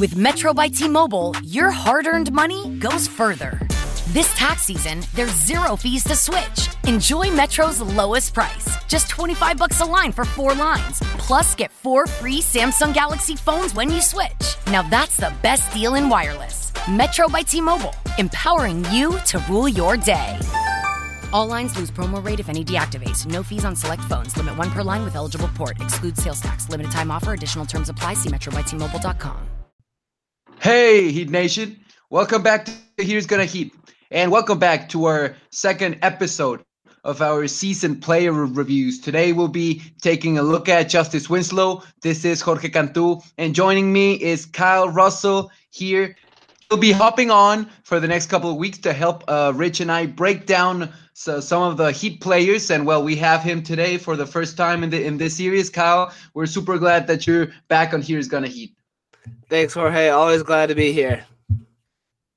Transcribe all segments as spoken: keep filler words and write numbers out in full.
With Metro by T-Mobile, your hard-earned money goes further. This tax season, there's zero fees to switch. Enjoy Metro's lowest price. Just twenty-five bucks a line for four lines. Plus, get four free Samsung Galaxy phones when you switch. Now that's the best deal in wireless. Metro by T-Mobile, empowering you to rule your day. All lines lose promo rate if any deactivates. No fees on select phones. Limit one per line with eligible port. Excludes sales tax. Limited time offer. Additional terms apply. See metro by t mobile dot com. Hey, Heat Nation. Welcome back to Here's Gonna Heat. And welcome back to our second episode of our season player reviews. Today we'll be taking a look at Justise Winslow. This is Jorge Cantu, and joining me is Kyle Russell here. He'll be hopping on for the next couple of weeks to help uh, Rich and I break down so, some of the Heat players. And well, we have him today for the first time in the in this series. Kyle, we're super glad that you're back on Here's Gonna Heat. Thanks, Jorge. Always glad to be here.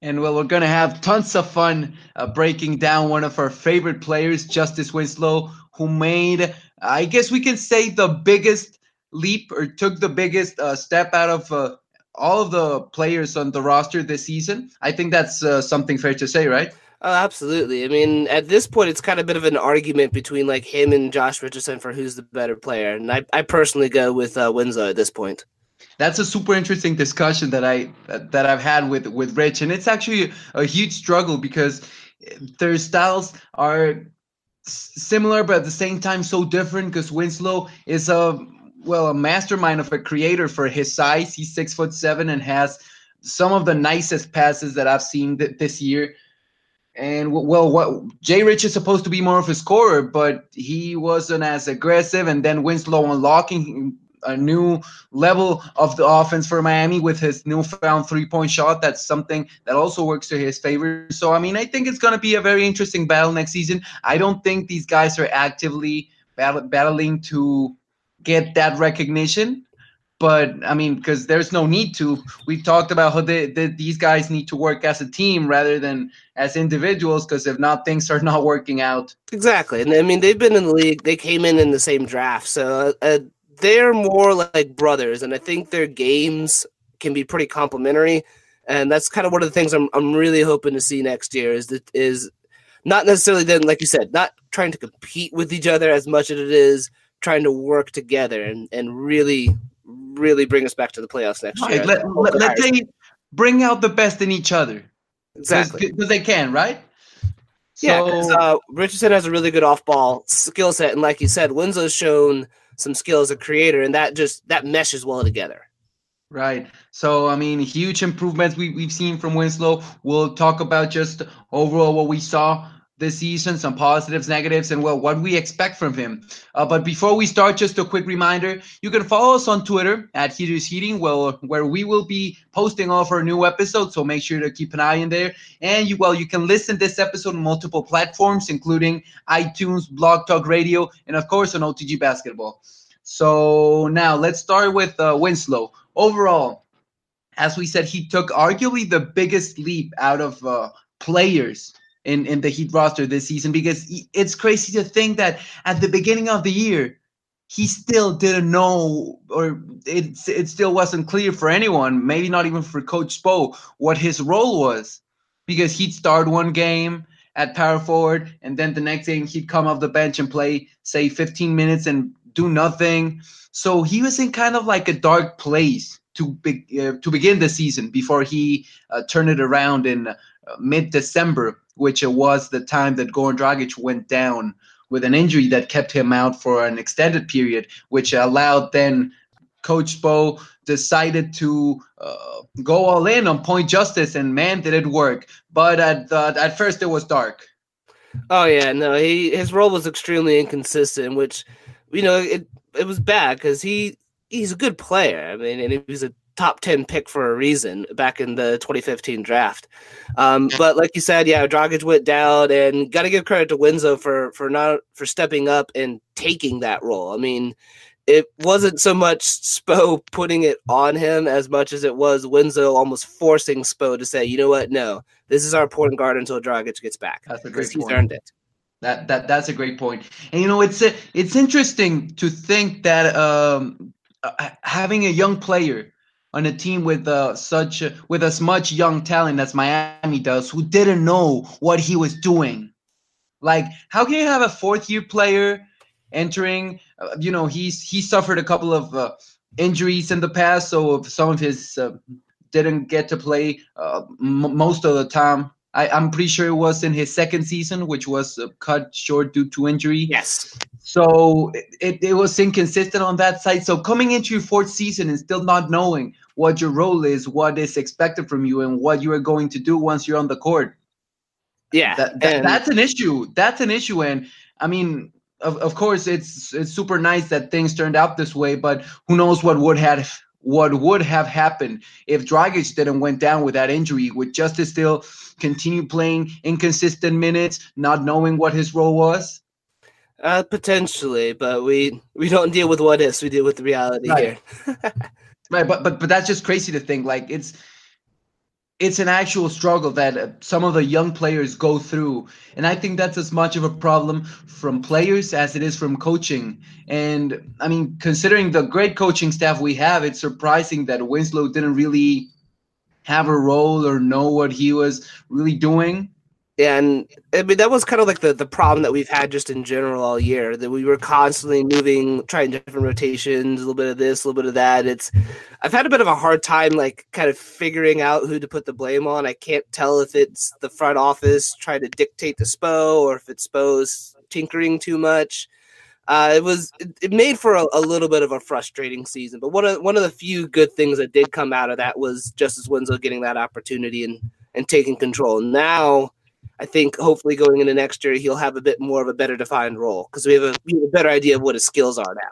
And, well, we're going to have tons of fun uh, breaking down one of our favorite players, Justise Winslow, who made, I guess we can say, the biggest leap or took the biggest uh, step out of uh, all of the players on the roster this season. I think that's uh, something fair to say, right? Oh, absolutely. I mean, at this point, it's kind of a bit of an argument between, like, him and Josh Richardson for who's the better player. And I, I personally go with uh, Winslow at this point. That's a super interesting discussion that I that I've had with, with Rich, and it's actually a huge struggle because their styles are s- similar, but at the same time so different. Because Winslow is a well a mastermind of a creator for his size. He's six foot seven and has some of the nicest passes that I've seen th- this year. And well, what Jay Rich is supposed to be more of a scorer, but he wasn't as aggressive. And then Winslow unlocking a new level of the offense for Miami with his newfound three-point shot. That's something that also works to his favor. So, I mean, I think it's going to be a very interesting battle next season. I don't think these guys are actively battle- battling to get that recognition. But, I mean, because there's no need to. We've talked about how they, they, these guys need to work as a team rather than as individuals, because if not, things are not working out. Exactly. And, I mean, they've been in the league. They came in in the same draft. So, uh, they're more like brothers, and I think their games can be pretty complementary. And that's kind of one of the things I'm I'm really hoping to see next year is that is not necessarily then, like you said, not trying to compete with each other as much as it is trying to work together and, and really, really bring us back to the playoffs next right, year. Let, let, let they bring out the best in each other. Exactly. Because they can, right? So, yeah, because uh, Richardson has a really good off-ball skill set, and like you said, Winslow's shown some skill as a creator, and that just that meshes well together. Right. So, I mean, huge improvements we, we've seen from Winslow. We'll talk about just overall what we saw this season, some positives, negatives, and well, what we expect from him. Uh, but before we start, just a quick reminder, you can follow us on Twitter at Heaters Heating, well, where we will be posting all of our new episodes, so make sure to keep an eye on there. And, you, well, you can listen to this episode on multiple platforms, including iTunes, Blog Talk Radio, and, of course, on O T G Basketball. So now let's start with uh, Winslow. Overall, as we said, he took arguably the biggest leap out of uh, players In, in the Heat roster this season, because it's crazy to think that at the beginning of the year, he still didn't know, or it, it still wasn't clear for anyone, maybe not even for Coach Spo, what his role was, because he'd start one game at power forward, and then the next game he'd come off the bench and play, say, fifteen minutes and do nothing. So he was in kind of like a dark place to, be, uh, to begin the season before he uh, turned it around in uh, mid-December, which it was the time that Goran Dragic went down with an injury that kept him out for an extended period, which allowed then Coach Spo decided to uh, go all in on point Justise, and man, did it work. But at the, at first, it was dark. Oh, yeah, no, he his role was extremely inconsistent, which, you know, it it was bad because he, he's a good player. I mean, and he was a top ten pick for a reason back in the twenty fifteen draft. Um, but like you said, yeah, Dragic went down, and got to give credit to Winslow for, for not, for stepping up and taking that role. I mean, it wasn't so much Spo putting it on him as much as it was Winslow almost forcing Spo to say, you know what? No, this is our point guard until Dragic gets back. That's a great point. He's earned it. That, that, that's a great point. And, you know, it's, a, it's interesting to think that um, having a young player on a team with uh, such with as much young talent as Miami does, who didn't know what he was doing. Like, how can you have a fourth-year player entering? Uh, you know, he's he suffered a couple of uh, injuries in the past, so some of his uh, didn't get to play uh, m- most of the time. I, I'm pretty sure it was in his second season, which was uh, cut short due to injury. Yes. So it, it was inconsistent on that side. So coming into your fourth season and still not knowing what your role is, what is expected from you, and what you are going to do once you're on the court. Yeah. That, that, and- that's an issue. That's an issue. And, I mean, of, of course, it's it's super nice that things turned out this way, but who knows what would have what would have happened if Dragic didn't went down with that injury. Would Justise still continue playing inconsistent minutes, not knowing what his role was? Uh, potentially, but we, we don't deal with what ifs. We deal with the reality right. here. right, but, but but that's just crazy to think. Like, it's it's an actual struggle that uh, some of the young players go through, and I think that's as much of a problem from players as it is from coaching. And, I mean, considering the great coaching staff we have, it's surprising that Winslow didn't really have a role or know what he was really doing. Yeah, and I mean, that was kind of like the, the problem that we've had just in general all year, that we were constantly moving, trying different rotations, a little bit of this, a little bit of that. It's I've had a bit of a hard time, like, kind of figuring out who to put the blame on. I can't tell if it's the front office trying to dictate to Spo or if it's Spo's tinkering too much. Uh, it was it, it made for a, a little bit of a frustrating season, but one of one of the few good things that did come out of that was Justise Winslow getting that opportunity and, and taking control. Now, I think hopefully going into next year, he'll have a bit more of a better defined role because we have a, we have a better idea of what his skills are now.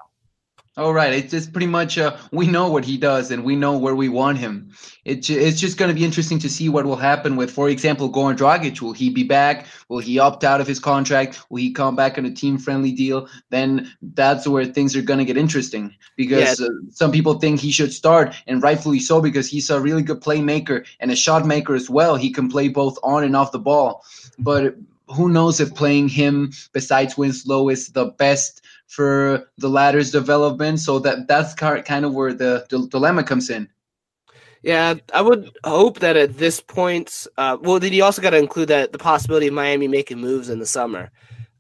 All right. It's just pretty much uh, we know what he does and we know where we want him. It, it's just going to be interesting to see what will happen with, for example, Goran Dragic. Will he be back? Will he opt out of his contract? Will he come back on a team-friendly deal? Then that's where things are going to get interesting because yeah. uh, some people think he should start, and rightfully so, because he's a really good playmaker and a shot maker as well. He can play both on and off the ball. But who knows if playing him besides Winslow is the best for the latter's development, so that that's kind of where the, the dilemma comes in. Yeah, I would hope that at this point, uh, well, then you also got to include that the possibility of Miami making moves in the summer,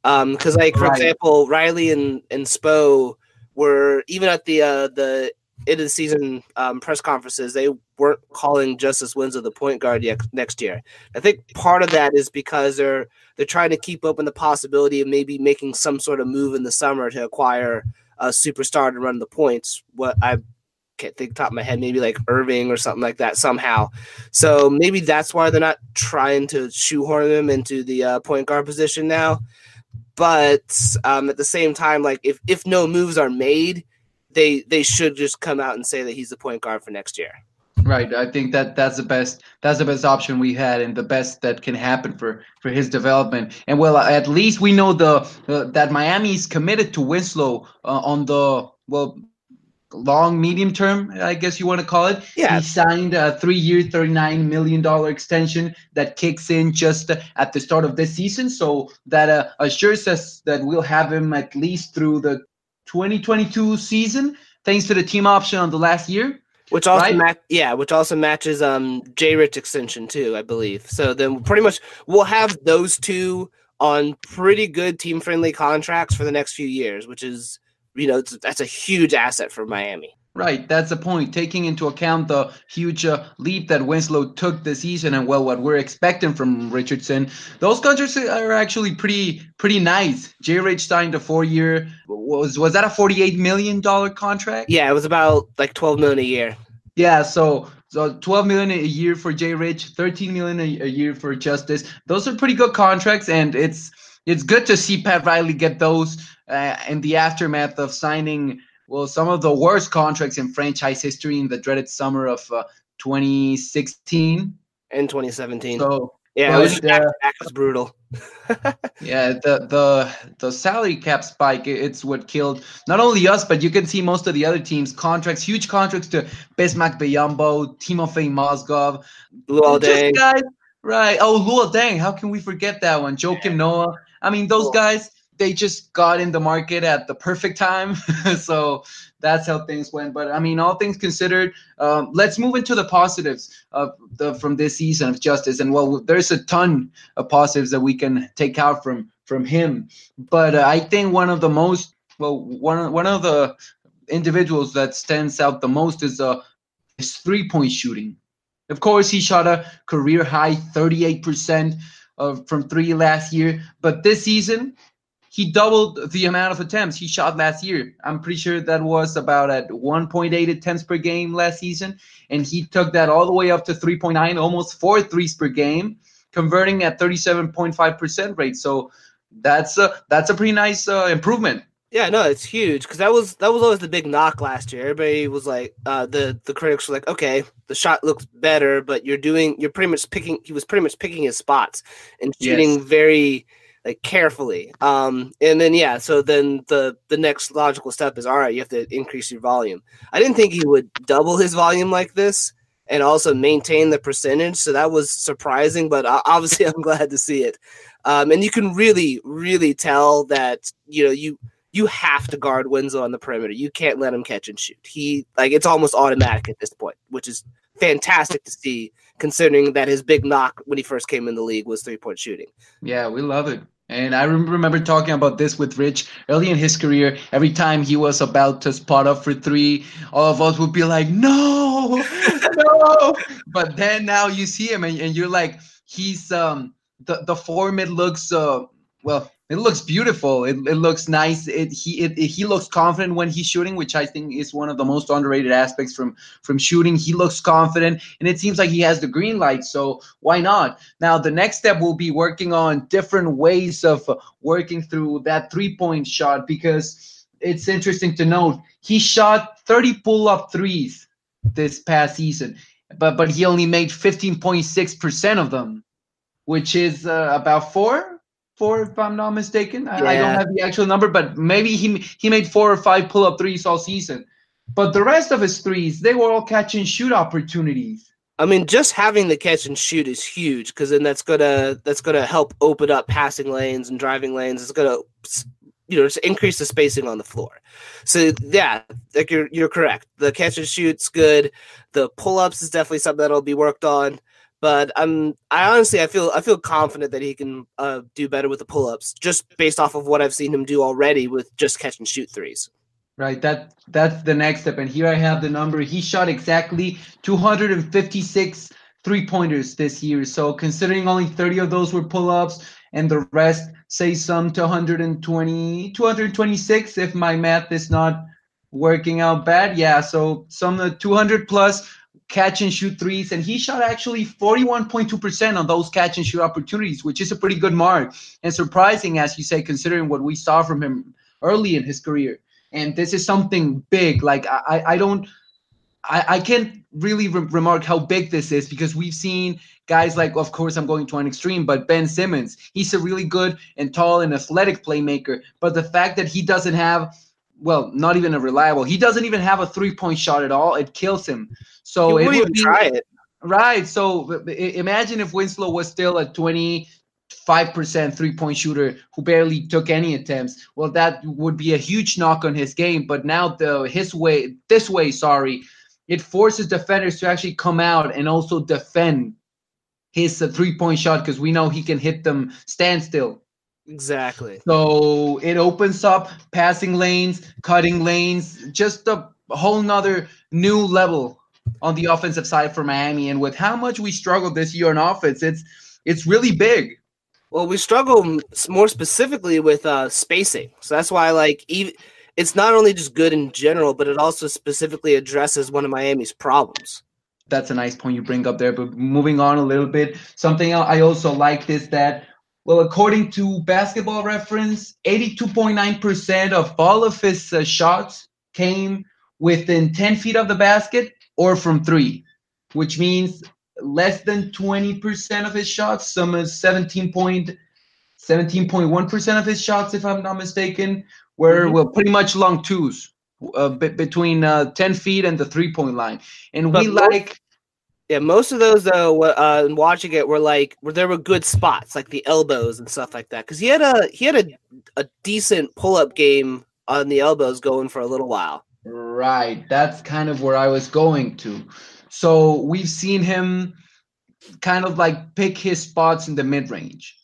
because um, like for right. example, Riley and, and Spo were even at the uh, the end of the season um, press conferences, they weren't calling Justise Winslow the point guard yet, next year. I think part of that is because they're they're trying to keep open the possibility of maybe making some sort of move in the summer to acquire a superstar to run the points. What I can't think top of my head, maybe like Irving or something like that somehow. So maybe that's why they're not trying to shoehorn him into the uh, point guard position now. But um, at the same time, like if if no moves are made, they they should just come out and say that he's the point guard for next year. Right. I think that that's the best that's the best option we had and the best that can happen for, for his development. And, well, at least we know the uh, that Miami is committed to Winslow uh, on the, well, long, medium term, I guess you want to call it. Yeah. He signed a three-year, thirty-nine million dollars extension that kicks in just at the start of this season. So that uh, assures us that we'll have him at least through the twenty twenty-two season, thanks to the team option on the last year. Which also, right? ma- yeah, which also matches um, J. Rich extension too, I believe. So then, pretty much, we'll have those two on pretty good team-friendly contracts for the next few years, which is, you know, it's, that's a huge asset for Miami. Right, that's the point. Taking into account the huge uh, leap that Winslow took this season, and well, what we're expecting from Richardson, those contracts are actually pretty, pretty nice. J. Rich signed a four-year. Was was that a forty-eight million dollar contract? Yeah, it was about like twelve million a year. Yeah, so so twelve million a year for J. Rich, thirteen million a, a year for Justise. Those are pretty good contracts, and it's it's good to see Pat Riley get those uh, in the aftermath of signing, well, some of the worst contracts in franchise history in the dreaded summer of uh, twenty sixteen and twenty seventeen. So yeah, but, it was, uh, back was brutal. yeah, the the the salary cap spike, it's what killed not only us, but you can see most of the other teams' contracts, huge contracts to Bismack Biyombo, Timofei Mozgov, Luol Deng. Guys, right? Oh, Luol Deng. How can we forget that one? Joe yeah. Kim Noah. I mean, those cool. guys. they just got in the market at the perfect time. So that's how things went. But I mean, all things considered, um, let's move into the positives of the, from this season of Justise. And well, there's a ton of positives that we can take out from, from him. But uh, I think one of the most, well, one, one of the individuals that stands out the most is uh, his three-point shooting. Of course, he shot a career-high thirty-eight percent of, from three last year, but this season, he doubled the amount of attempts he shot last year. I'm pretty sure that was about at one point eight attempts per game last season, and he took that all the way up to three point nine, almost four threes per game, converting at thirty-seven point five percent rate. So that's a, that's a pretty nice uh, improvement. Yeah, no, it's huge, because that was that was always the big knock last year. Everybody was like, uh, the the critics were like, okay, the shot looks better, but you're doing you're pretty much picking. He was pretty much picking his spots and shooting yes. very like carefully. Um, and then yeah, so then the the next logical step is all right. You have to increase your volume. I didn't think he would double his volume like this and also maintain the percentage. So that was surprising, but obviously I'm glad to see it. Um, and you can really really tell that you know you. You have to guard Winslow on the perimeter. You can't let him catch and shoot. He like it's almost automatic at this point, which is fantastic to see, considering that his big knock when he first came in the league was three-point shooting. Yeah, we love it. And I remember talking about this with Rich early in his career. Every time he was about to spot up for three, all of us would be like, no, no. But then now you see him, and, and you're like, he's um the, the form, it looks, uh, well, it looks beautiful. It it looks nice. It he it, it he looks confident when he's shooting, which I think is one of the most underrated aspects from from shooting. He looks confident, and it seems like he has the green light. So why not? Now the next step will be working on different ways of working through that three-point shot, because it's interesting to note he shot thirty pull-up threes this past season, but but he only made fifteen point six percent of them, which is uh, about four. Four, if I'm not mistaken. I, yeah. I don't have the actual number, but maybe he he made four or five pull-up threes all season. But the rest of his threes, they were all catch-and-shoot opportunities. I mean, just having the catch-and-shoot is huge, because then that's gonna that's gonna help open up passing lanes and driving lanes. It's gonna you know just increase the spacing on the floor. So yeah, like you're you're correct. The catch-and-shoot's good. The pull-ups is definitely something that'll be worked on. But I'm, I honestly, I feel, I feel confident that he can uh, do better with the pull-ups, just based off of what I've seen him do already with just catch and shoot threes. Right. That that's the next step. And here I have the number. He shot exactly two hundred fifty-six three-pointers this year. So considering only thirty of those were pull-ups, and the rest, say some two hundred twenty, two hundred twenty-six, if my math is not working out bad. Yeah. So some two hundred plus catch and shoot threes, and he shot actually forty-one point two percent on those catch and shoot opportunities, which is a pretty good mark and surprising, as you say, considering what we saw from him early in his career. And this is something big. Like I, I don't, I, I can't really re- remark how big this is, because we've seen guys like, of course, I'm going to an extreme, but Ben Simmons, he's a really good and tall and athletic playmaker. But the fact that he doesn't have Well, not even a reliable. He doesn't even have a three-point shot at all. It kills him. So he it would be, try it. Right. So imagine if Winslow was still a twenty-five percent three-point shooter who barely took any attempts. Well, that would be a huge knock on his game. But now the his way, this way, sorry, it forces defenders to actually come out and also defend his uh, three-point shot, because we know he can hit them standstill. Exactly. So it opens up passing lanes, cutting lanes, just a whole nother new level on the offensive side for Miami. And with how much we struggled this year on offense, it's it's really big. Well, we struggle more specifically with uh, spacing. So that's why, like, even, it's not only just good in general, but it also specifically addresses one of Miami's problems. That's a nice point you bring up there. But moving on a little bit, something I also like is that, well, according to Basketball Reference, eighty-two point nine percent of all of his uh, shots came within ten feet of the basket or from three, which means less than twenty percent of his shots, some seventeen point one percent of his shots, if I'm not mistaken, were mm-hmm. well pretty much long twos uh, b- between uh, ten feet and the three-point line. And but we like Yeah, most of those though, uh, watching it were like where there were good spots, like the elbows and stuff like that. Because he had a he had a, a decent pull up game on the elbows going for a little while. Right, that's kind of where I was going to. So we've seen him kind of like pick his spots in the mid range.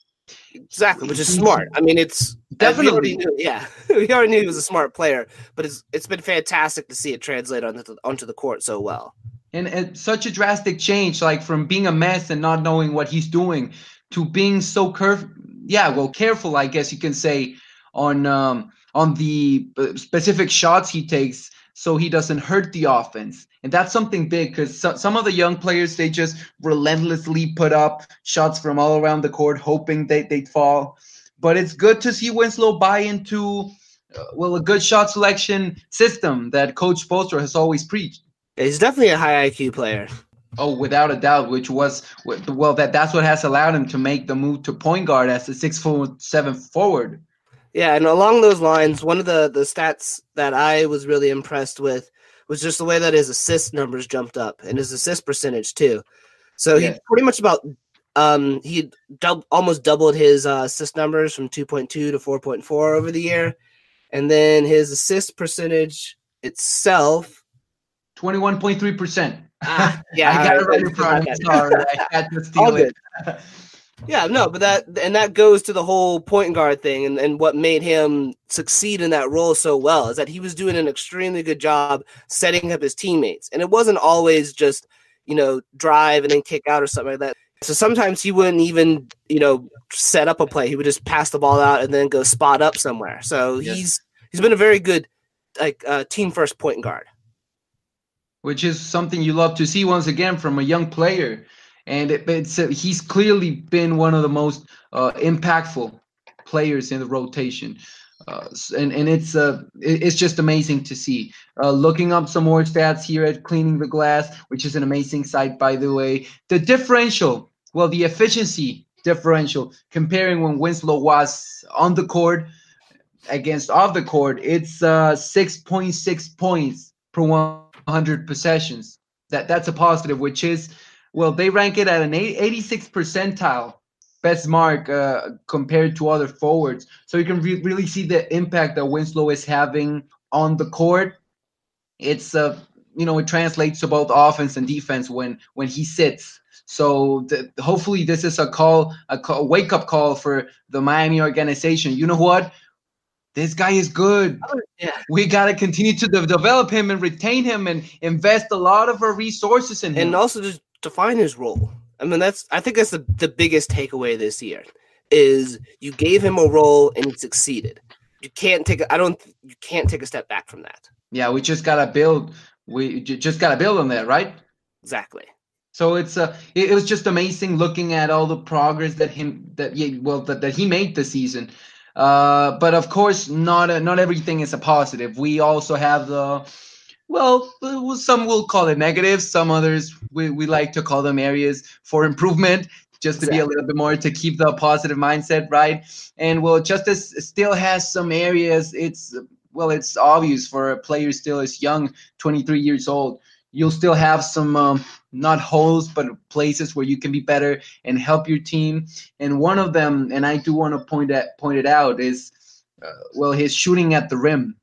Exactly, which is smart. I mean, it's definitely we knew, yeah. We already knew he was a smart player, but it's it's been fantastic to see it translate onto the, onto the court so well. And it's such a drastic change, like from being a mess and not knowing what he's doing to being so curve, yeah, well, careful, I guess you can say, on um, on the specific shots he takes, so he doesn't hurt the offense. And that's something big, because so, some of the young players, they just relentlessly put up shots from all around the court, hoping they they'd fall. But it's good to see Winslow buy into uh, well a good shot selection system that Coach Spo has always preached. He's definitely a high I Q player. Oh, without a doubt, which was well that that's what has allowed him to make the move to point guard as a six foot seven forward. Yeah, and along those lines, one of the, the stats that I was really impressed with was just the way that his assist numbers jumped up and his assist percentage too. So yeah. He pretty much about um he dub- almost doubled his uh, assist numbers from two point two to four point four over the year, and then his assist percentage itself. twenty-one point three percent. Ah, yeah, I got it right in front. I'm sorry, I had to steal it. Yeah, no, but that and that goes to the whole point guard thing, and, and what made him succeed in that role so well is that he was doing an extremely good job setting up his teammates, and it wasn't always just you know drive and then kick out or something like that. So sometimes he wouldn't even you know set up a play; he would just pass the ball out and then go spot up somewhere. So yes. he's he's been a very good like uh, team first point guard. Which is something you love to see once again from a young player. And it, it's uh, he's clearly been one of the most uh, impactful players in the rotation. Uh, and and it's, uh, it's just amazing to see. Uh, looking up some more stats here at Cleaning the Glass, which is an amazing site, by the way. The differential, well, the efficiency differential, comparing when Winslow was on the court against off the court, it's uh, six point six points per one. one hundred possessions. That that's a positive, which is well they rank it at an eighty-sixth percentile best mark uh, compared to other forwards. So you can re- really see the impact that Winslow is having on the court. It's uh you know it translates to both offense and defense when when he sits. So th- hopefully this is a call a, call, a wake up call for the Miami organization. You know what? This guy is good. Oh, yeah. We got to continue to de- develop him and retain him and invest a lot of our resources in him. And also just define his role. I mean, that's I think that's the, the biggest takeaway this year is you gave him a role and he succeeded. You can't take I don't you can't take a step back from that. Yeah, we just got to build. We just got to build on that, right? Exactly. So it's uh, it, it was just amazing looking at all the progress that him that yeah, well that, that he made this season. Uh, but of course, not a, not everything is a positive. We also have the, well, some will call it negatives. Some others we, we like to call them areas for improvement, just to exactly. be a little bit more to keep the positive mindset, right? And well, Justise still has some areas. It's well, it's obvious for a player still is young, twenty-three years old. You'll still have some um, not holes, but places where you can be better and help your team. And one of them, and I do want to point at point it out, is uh, well his shooting at the rim.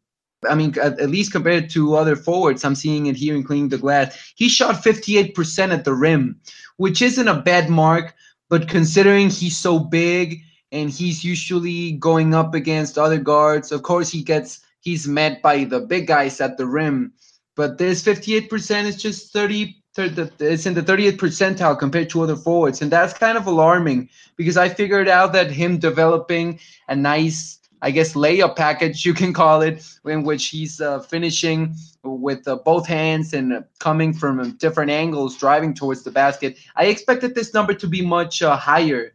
I mean, at, at least compared to other forwards, I'm seeing it here in Cleaning the Glass. He shot fifty-eight percent at the rim, which isn't a bad mark, but considering he's so big and he's usually going up against other guards, of course he gets he's met by the big guys at the rim. But this fifty-eight percent is just thirty, thirty, it's in the thirtieth percentile compared to other forwards. And that's kind of alarming because I figured out that him developing a nice, I guess, layup package, you can call it, in which he's uh, finishing with uh, both hands and uh, coming from different angles, driving towards the basket. I expected this number to be much uh, higher,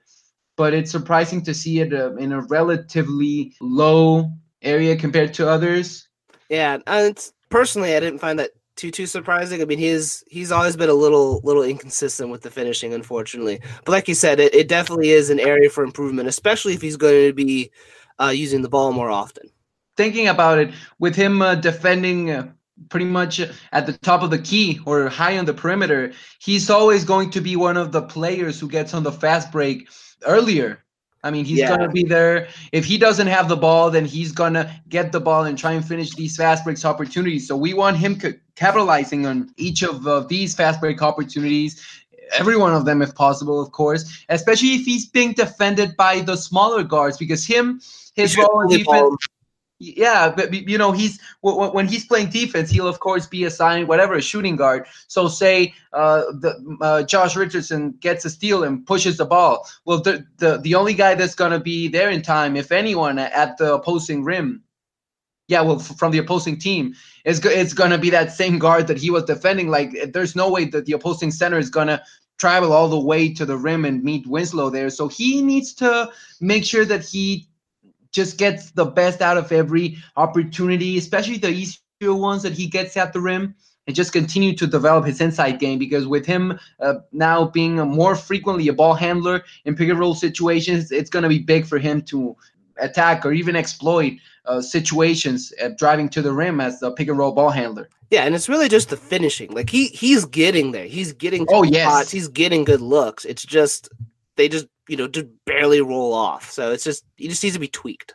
but it's surprising to see it uh, in a relatively low area compared to others. Yeah, and it's personally, I didn't find that too too surprising. I mean, he's he's always been a little little inconsistent with the finishing, unfortunately. But like you said, it, it definitely is an area for improvement, especially if he's going to be uh, using the ball more often. Thinking about it, with him uh, defending uh, pretty much at the top of the key or high on the perimeter, he's always going to be one of the players who gets on the fast break earlier. I mean, he's yeah. going to be there. If he doesn't have the ball, then he's going to get the ball and try and finish these fast breaks opportunities. So we want him c- capitalizing on each of uh, these fast break opportunities, every one of them if possible, of course, especially if he's being defended by the smaller guards, because him, his role in defense ball. Yeah, but you know, he's when he's playing defense, he'll of course be assigned whatever, a shooting guard. So say uh, the uh, Josh Richardson gets a steal and pushes the ball. Well, the the, the only guy that's going to be there in time, if anyone, at the opposing rim, yeah, well, f- from the opposing team, it's go- it's going to be that same guard that he was defending. Like, there's no way that the opposing center is going to travel all the way to the rim and meet Winslow there. So he needs to make sure that he just gets the best out of every opportunity, especially the easier ones that he gets at the rim, and just continue to develop his inside game, because with him uh, now being a more frequently a ball handler in pick-and-roll situations, it's going to be big for him to attack or even exploit uh, situations at driving to the rim as the pick-and-roll ball handler. Yeah, and it's really just the finishing. Like, he he's getting there. He's getting oh, yes. shots. He's getting good looks. It's just they just – you know, just barely roll off. So it's just, he just needs to be tweaked.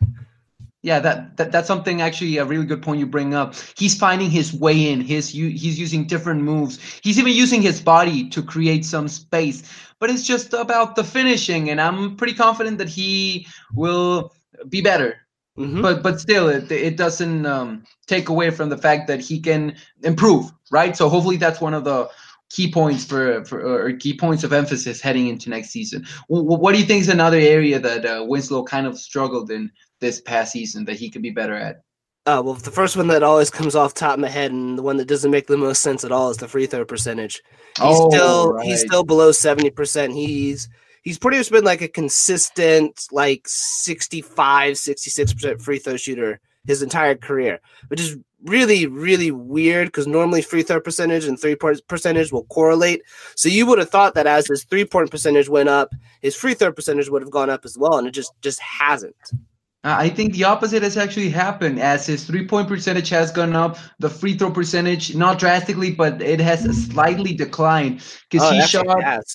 Yeah, that, that that's something actually a really good point you bring up. He's finding his way in. His he's using different moves. He's even using his body to create some space. But it's just about the finishing, and I'm pretty confident that he will be better. Mm-hmm. But but still, it it doesn't um, take away from the fact that he can improve, right? So hopefully that's one of the key points for, for or key points of emphasis heading into next season. What, what do you think is another area that uh, Winslow kind of struggled in this past season that he could be better at? Uh, well, the first one that always comes off top of my head, and the one that doesn't make the most sense at all, is the free throw percentage. He's oh, still right. he's still below seventy percent. He's he's pretty much been like a consistent like sixty-five, sixty-six percent free throw shooter his entire career, which is really, really weird, because normally free throw percentage and three-point percentage will correlate. So you would have thought that as his three-point percentage went up, his free throw percentage would have gone up as well, and it just just hasn't. I think the opposite has actually happened. As his three-point percentage has gone up, the free throw percentage, not drastically, but it has slightly declined. Because oh, he shot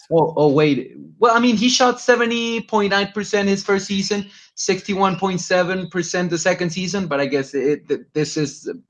– oh, oh, wait. Well, I mean, he shot seventy point nine percent his first season, sixty-one point seven percent the second season, but I guess it this is –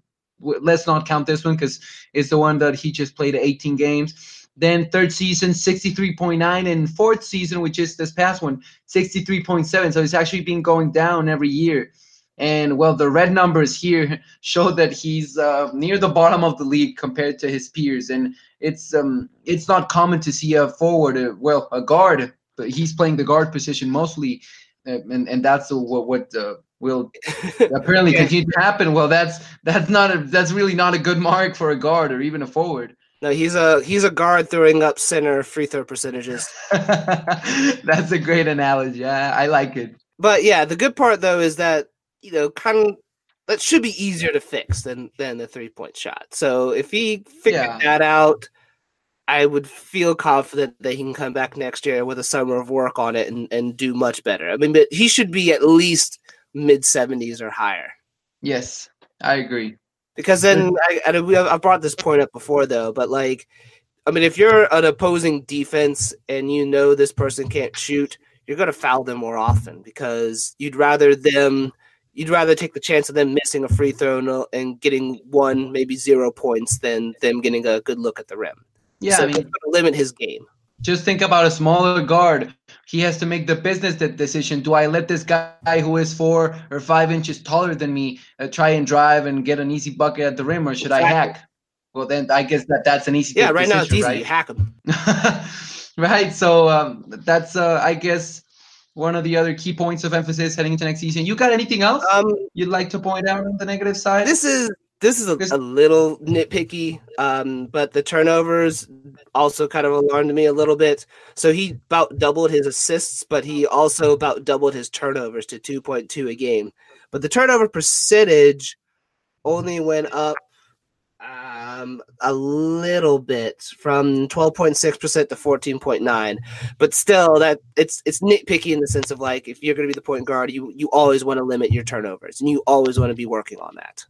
let's not count this one because it's the one that he just played eighteen games. Then third season, sixty-three point nine, and fourth season, which is this past one, sixty-three point seven. So it's actually been going down every year. And, well, the red numbers here show that he's uh, near the bottom of the league compared to his peers. And it's um, it's not common to see a forward, uh, well, a guard. But he's playing the guard position mostly, uh, and, and that's uh, what what uh, – will apparently yeah. continue to happen. Well, that's that's not a, that's really not a good mark for a guard or even a forward. No, he's a he's a guard throwing up center free throw percentages. That's a great analogy. I, I like it. But yeah, the good part though is that, you know, kind of that should be easier to fix than than the three point shot. So if he figured yeah. that out, I would feel confident that he can come back next year with a summer of work on it and and do much better. I mean, but he should be at least mid seventies or higher. Yes, I agree. Because then I, I I brought this point up before though, but like, I mean, if you're an opposing defense and you know this person can't shoot, you're going to foul them more often, because you'd rather them you'd rather take the chance of them missing a free throw and getting one, maybe zero points than them getting a good look at the rim. Yeah, so I mean, it's going to limit his game. Just think about a smaller guard. He has to make the business decision. Do I let this guy who is four or five inches taller than me uh, try and drive and get an easy bucket at the rim, or should exactly. I hack? Well, then I guess that that's an easy yeah, decision. Yeah, right now it's easy. Right? You hack him. Right, so um, that's, uh, I guess, one of the other key points of emphasis heading into next season. You got anything else um, you'd like to point out on the negative side? This is This is a, a little nitpicky, um, but the turnovers also kind of alarmed me a little bit. So he about doubled his assists, but he also about doubled his turnovers to two point two a game. But the turnover percentage only went up um, a little bit, from twelve point six percent to fourteen point nine. But still, that it's it's nitpicky in the sense of, like, if you're going to be the point guard, you you always want to limit your turnovers, and you always want to be working on that.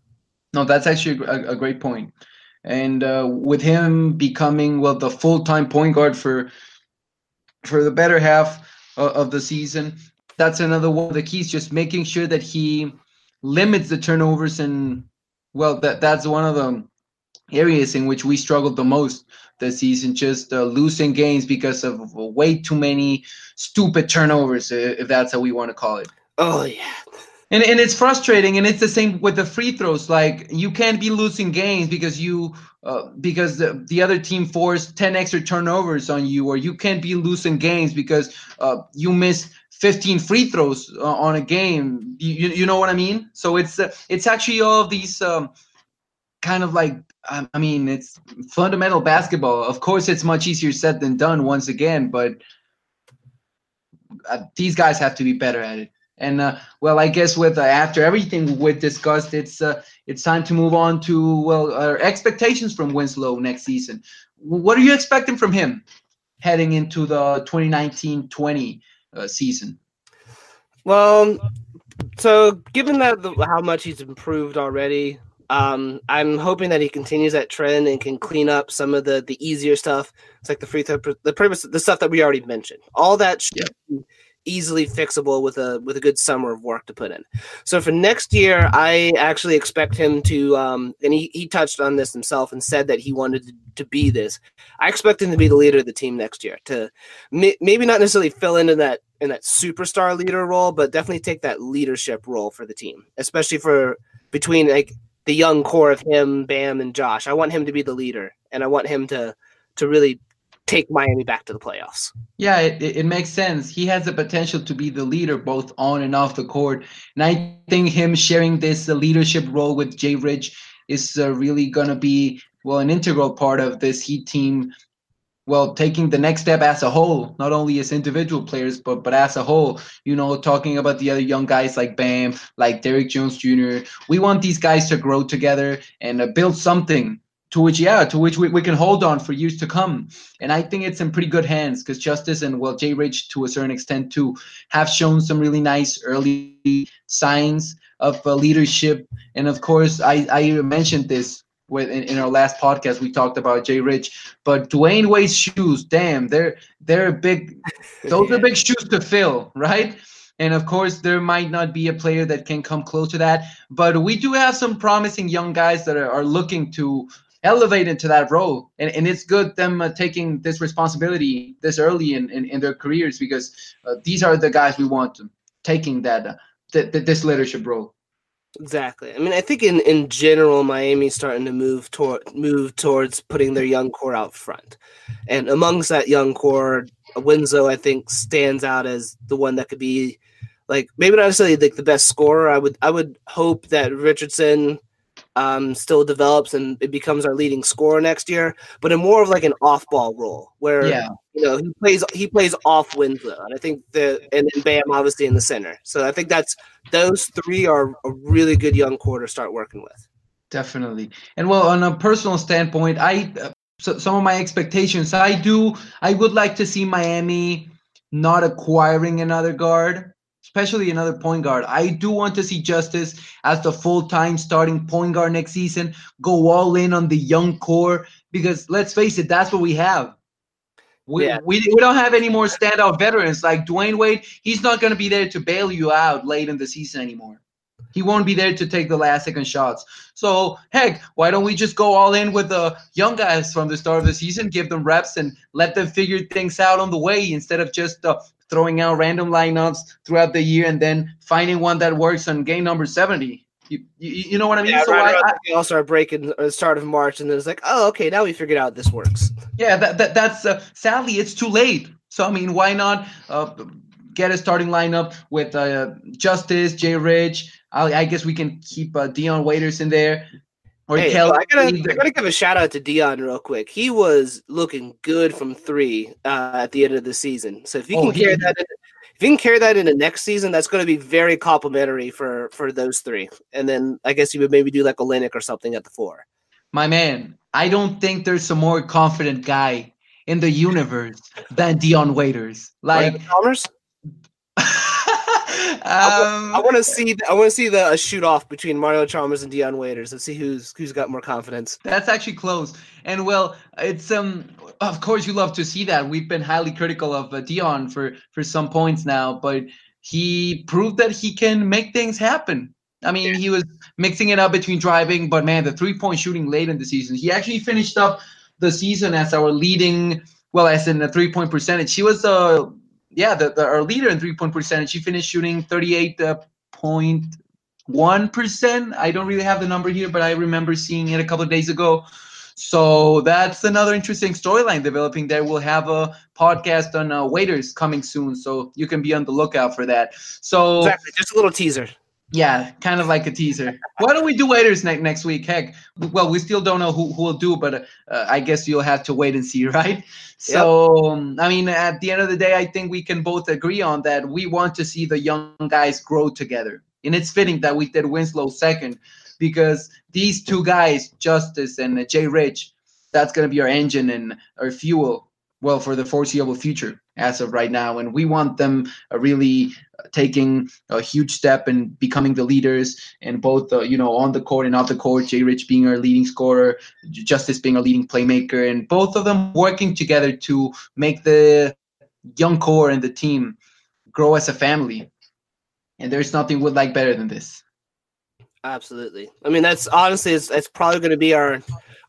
No, that's actually a, a great point. And uh, with him becoming, well, the full-time point guard for for the better half uh, of the season, that's another one of the keys, just making sure that he limits the turnovers. And, well, that that's one of the areas in which we struggled the most this season, just uh, losing games because of way too many stupid turnovers, if that's how we want to call it. Oh, yeah. And and it's frustrating, and it's the same with the free throws. Like, you can't be losing games because you uh, because the, the other team forced ten extra turnovers on you, or you can't be losing games because uh, you missed fifteen free throws uh, on a game. You you know what I mean? So it's uh, it's actually all of these um, kind of like, I mean, it's fundamental basketball. Of course, it's much easier said than done once again, but uh, these guys have to be better at it. And, uh, well, I guess with uh, after everything we've discussed, it's uh, it's time to move on to, well, our expectations from Winslow next season. What are you expecting from him heading into the twenty nineteen twenty uh, season? Well, so given that the, how much he's improved already, um, I'm hoping that he continues that trend and can clean up some of the, the easier stuff. It's like the free throw, the purpose, the stuff that we already mentioned. All that shit. Yeah. Easily fixable with a with a good summer of work to put in. So for next year, I actually expect him to, um, and he, he touched on this himself and said that he wanted to, to be this. I expect him to be the leader of the team next year, to may, maybe not necessarily fill into that in that superstar leader role, but definitely take that leadership role for the team, especially for between like the young core of him, Bam, and Josh. I want him to be the leader, and I want him to to really take Miami back to the playoffs. Yeah, it, it makes sense. He has the potential to be the leader both on and off the court. And I think him sharing this uh, leadership role with Jay Rich is uh, really going to be, well, an integral part of this Heat team, well, taking the next step as a whole, not only as individual players, but but as a whole. You know, talking about the other young guys like Bam, like Derrick Jones Junior We want these guys to grow together and uh, build something to which, yeah, to which we, we can hold on for years to come. And I think it's in pretty good hands because Justise and, well, Jay Rich, to a certain extent, too, have shown some really nice early signs of uh, leadership. And, of course, I, I mentioned this with, in, in our last podcast. We talked about Jay Rich. But Dwayne Wade's shoes, damn, they're, they're big. Those are big shoes to fill, right? And, of course, there might not be a player that can come close to that. But we do have some promising young guys that are, are looking to – elevate into that role, and, and it's good them uh, taking this responsibility this early in, in, in their careers, because uh, these are the guys we want to, taking that uh, th- th- this leadership role. Exactly. I mean, I think in, in general, Miami's starting to move toward move towards putting their young core out front, and amongst that young core, Winslow I think stands out as the one that could be, like, maybe not necessarily like the best scorer. I would I would hope that Richardson Um, still develops and it becomes our leading scorer next year, but in more of like an off-ball role where, yeah, you know, he plays he plays off Winslow, and I think the and then Bam obviously in the center. So I think that's those three are a really good young core to start working with. Definitely. And, well, on a personal standpoint, I uh, so, some of my expectations. I do I would like to see Miami not acquiring another guard, especially another point guard. I do want to see Justise as the full-time starting point guard next season, go all in on the young core, because let's face it, that's what we have. We, yeah. we, we don't have any more standout veterans. Like Dwayne Wade, he's not going to be there to bail you out late in the season anymore. He won't be there to take the last second shots. So, heck, why don't we just go all in with the young guys from the start of the season, give them reps, and let them figure things out on the way instead of just uh, throwing out random lineups throughout the year and then finding one that works on game number seventy. You, you, you know what I mean? Yeah, so right I, the All-Star break in the start of March, and then it's like, oh, okay, now we figured out this works. Yeah, that, that that's uh, sadly, it's too late. So, I mean, why not uh, get a starting lineup with uh, Justise, Jay Rich, I, I guess we can keep uh, Dion Waiters in there. Or hey, Kel- well, I gotta, I gotta give a shout out to Dion real quick. He was looking good from three uh, at the end of the season. So if you oh, can yeah. carry that, in, if you can carry that into next season, that's going to be very complimentary for, for those three. And then I guess you would maybe do like Olynyk or something at the four. My man, I don't think there's a more confident guy in the universe than Dion Waiters. Like Chalmers. I want to see. I want to see the a shoot off between Mario Chalmers and Dion Waiters. Let's see who's who's got more confidence. That's actually close. And well, it's um. Of course, you love to see that. We've been highly critical of uh, Dion for for some points now, but he proved that he can make things happen. I mean, yeah. He was mixing it up between driving, but man, the three-point shooting late in the season. He actually finished up the season as our leading, well, as in the three-point percentage. He was, uh, yeah, the, the, our leader in three-point percentage. He finished shooting thirty-eight point one percent. I don't really have the number here, but I remember seeing it a couple of days ago. So that's another interesting storyline developing there. We'll have a podcast on uh, Waiters coming soon, so you can be on the lookout for that. So exactly. Just a little teaser. Yeah, kind of like a teaser. Why don't we do Waiters ne- next week? Heck, well, we still don't know who who will do, but uh, I guess you'll have to wait and see, right? So, yep. I mean, at the end of the day, I think we can both agree on that. We want to see the young guys grow together. And it's fitting that we did Winslow second because these two guys, Justise and Jay Rich, that's going to be our engine and our fuel, well, for the foreseeable future as of right now. And we want them uh, really uh, taking a huge step and becoming the leaders and both, uh, you know, on the court and off the court, Jay Rich being our leading scorer, Justise being a leading playmaker, and both of them working together to make the young core and the team grow as a family. And there's nothing would like better than this. Absolutely. I mean, that's honestly, it's, it's probably going to be our,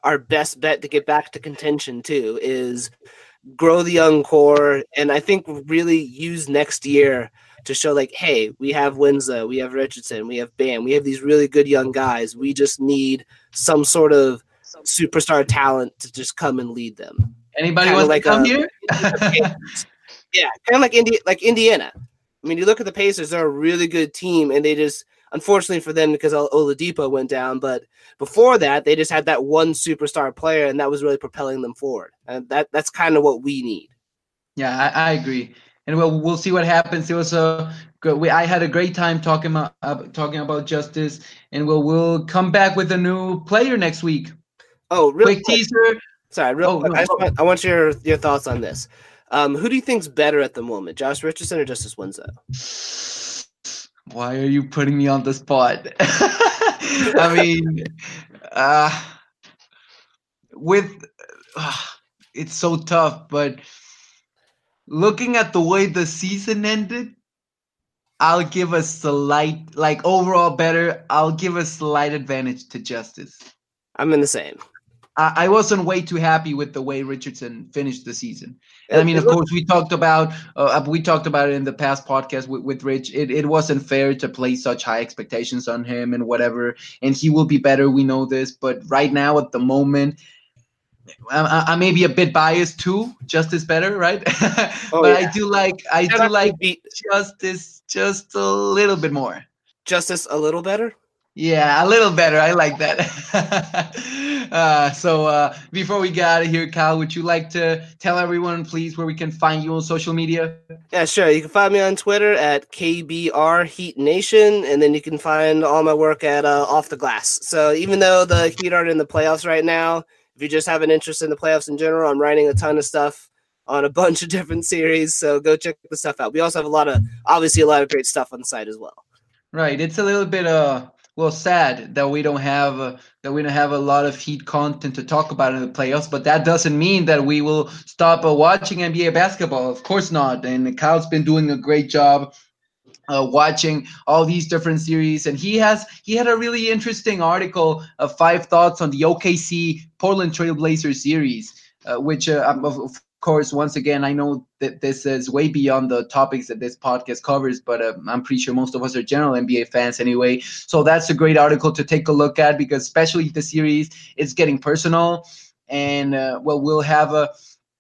our best bet to get back to contention too, is grow the young core, and I think really use next year to show like, hey, we have Winslow, we have Richardson, we have Bam, we have these really good young guys. We just need some sort of superstar talent to just come and lead them. Anybody kinda wants like to come a, here? Yeah, kind of like Indi- like Indiana. I mean, you look at the Pacers, they're a really good team, and they just, unfortunately for them, because Oladipo went down, but before that, they just had that one superstar player, and that was really propelling them forward. And that that's kind of what we need. Yeah, I, I agree. And we'll, we'll see what happens. It was a good, we, I had a great time talking about, uh, talking about Justise, and we'll, we'll come back with a new player next week. Oh, really? Quick teaser. Sorry, real oh, quick. No, I, just want, I want your, your thoughts on this. Um, who do you think's better at the moment, Josh Richardson or Justise Winslow? Why are you putting me on the spot? I mean, uh, with uh, it's so tough, but looking at the way the season ended, I'll give a slight, like overall better, I'll give a slight advantage to Justise. I'm in the same. I wasn't way too happy with the way Richardson finished the season, and I mean, of course, we talked about uh, we talked about it in the past podcast with, with Rich. It it wasn't fair to place such high expectations on him and whatever. And he will be better, we know this. But right now, at the moment, I, I may be a bit biased too. Justise better, right? Oh, but yeah. I do like I do like Justise just a little bit more. Justise a little better. Yeah, a little better. I like that. Uh, so uh, before we get out of here, Kyle, would you like to tell everyone, please, where we can find you on social media? Yeah, sure. You can find me on Twitter at K B R Heat Nation, and then you can find all my work at uh, Off the Glass. So even though the Heat aren't in the playoffs right now, if you just have an interest in the playoffs in general, I'm writing a ton of stuff on a bunch of different series. So go check the stuff out. We also have a lot of, obviously, a lot of great stuff on the site as well. Right. It's a little bit uh Well, sad that we don't have uh, that we don't have a lot of Heat content to talk about in the playoffs, but that doesn't mean that we will stop uh, watching N B A basketball. Of course not. And Kyle's been doing a great job uh, watching all these different series, and he has he had a really interesting article of five thoughts on the O K C Portland Trailblazers series, uh, which uh, I'm of course, once again, I know that this is way beyond the topics that this podcast covers, but uh, I'm pretty sure most of us are general N B A fans anyway. So that's a great article to take a look at, because especially the series, it's getting personal. And, uh, well, we'll have a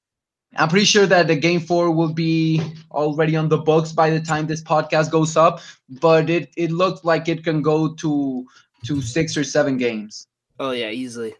– I'm pretty sure that the game four will be already on the books by the time this podcast goes up, but it, it looks like it can go to to six or seven games. Oh, yeah, easily.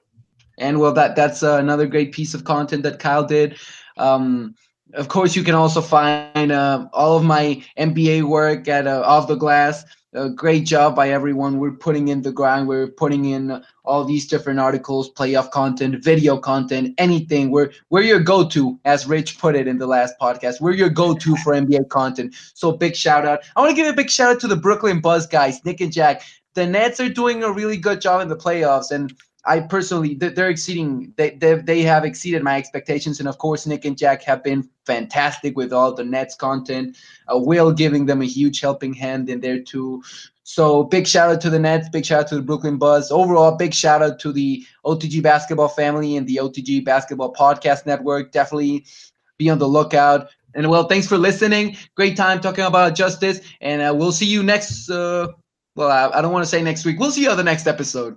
And, well, that that's uh, another great piece of content that Kyle did. Um, of course, you can also find uh, all of my N B A work at uh, Off the Glass. a great job by everyone. We're putting in the grind. We're putting in all these different articles, playoff content, video content, anything. We're, we're your go-to, as Rich put it in the last podcast. We're your go-to for N B A content. So big shout-out. I want to give a big shout-out to the Brooklyn Buzz guys, Nick and Jack. The Nets are doing a really good job in the playoffs, and I personally, they're exceeding, they, they they have exceeded my expectations. And of course, Nick and Jack have been fantastic with all the Nets content. Uh, Will giving them a huge helping hand in there too. So big shout out to the Nets, big shout out to the Brooklyn Buzz. Overall, big shout out to the O T G Basketball family and the O T G Basketball Podcast Network. Definitely be on the lookout. And well, thanks for listening. Great time talking about Justise. And uh, we'll see you next, uh, well, I, I don't want to say next week. We'll see you on the next episode.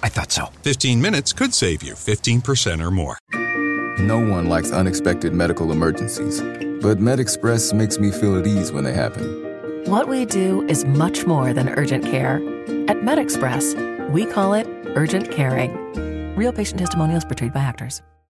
I thought so. fifteen minutes could save you fifteen percent or more. No one likes unexpected medical emergencies, but MedExpress makes me feel at ease when they happen. What we do is much more than urgent care. At MedExpress, we call it urgent caring. Real patient testimonials portrayed by actors.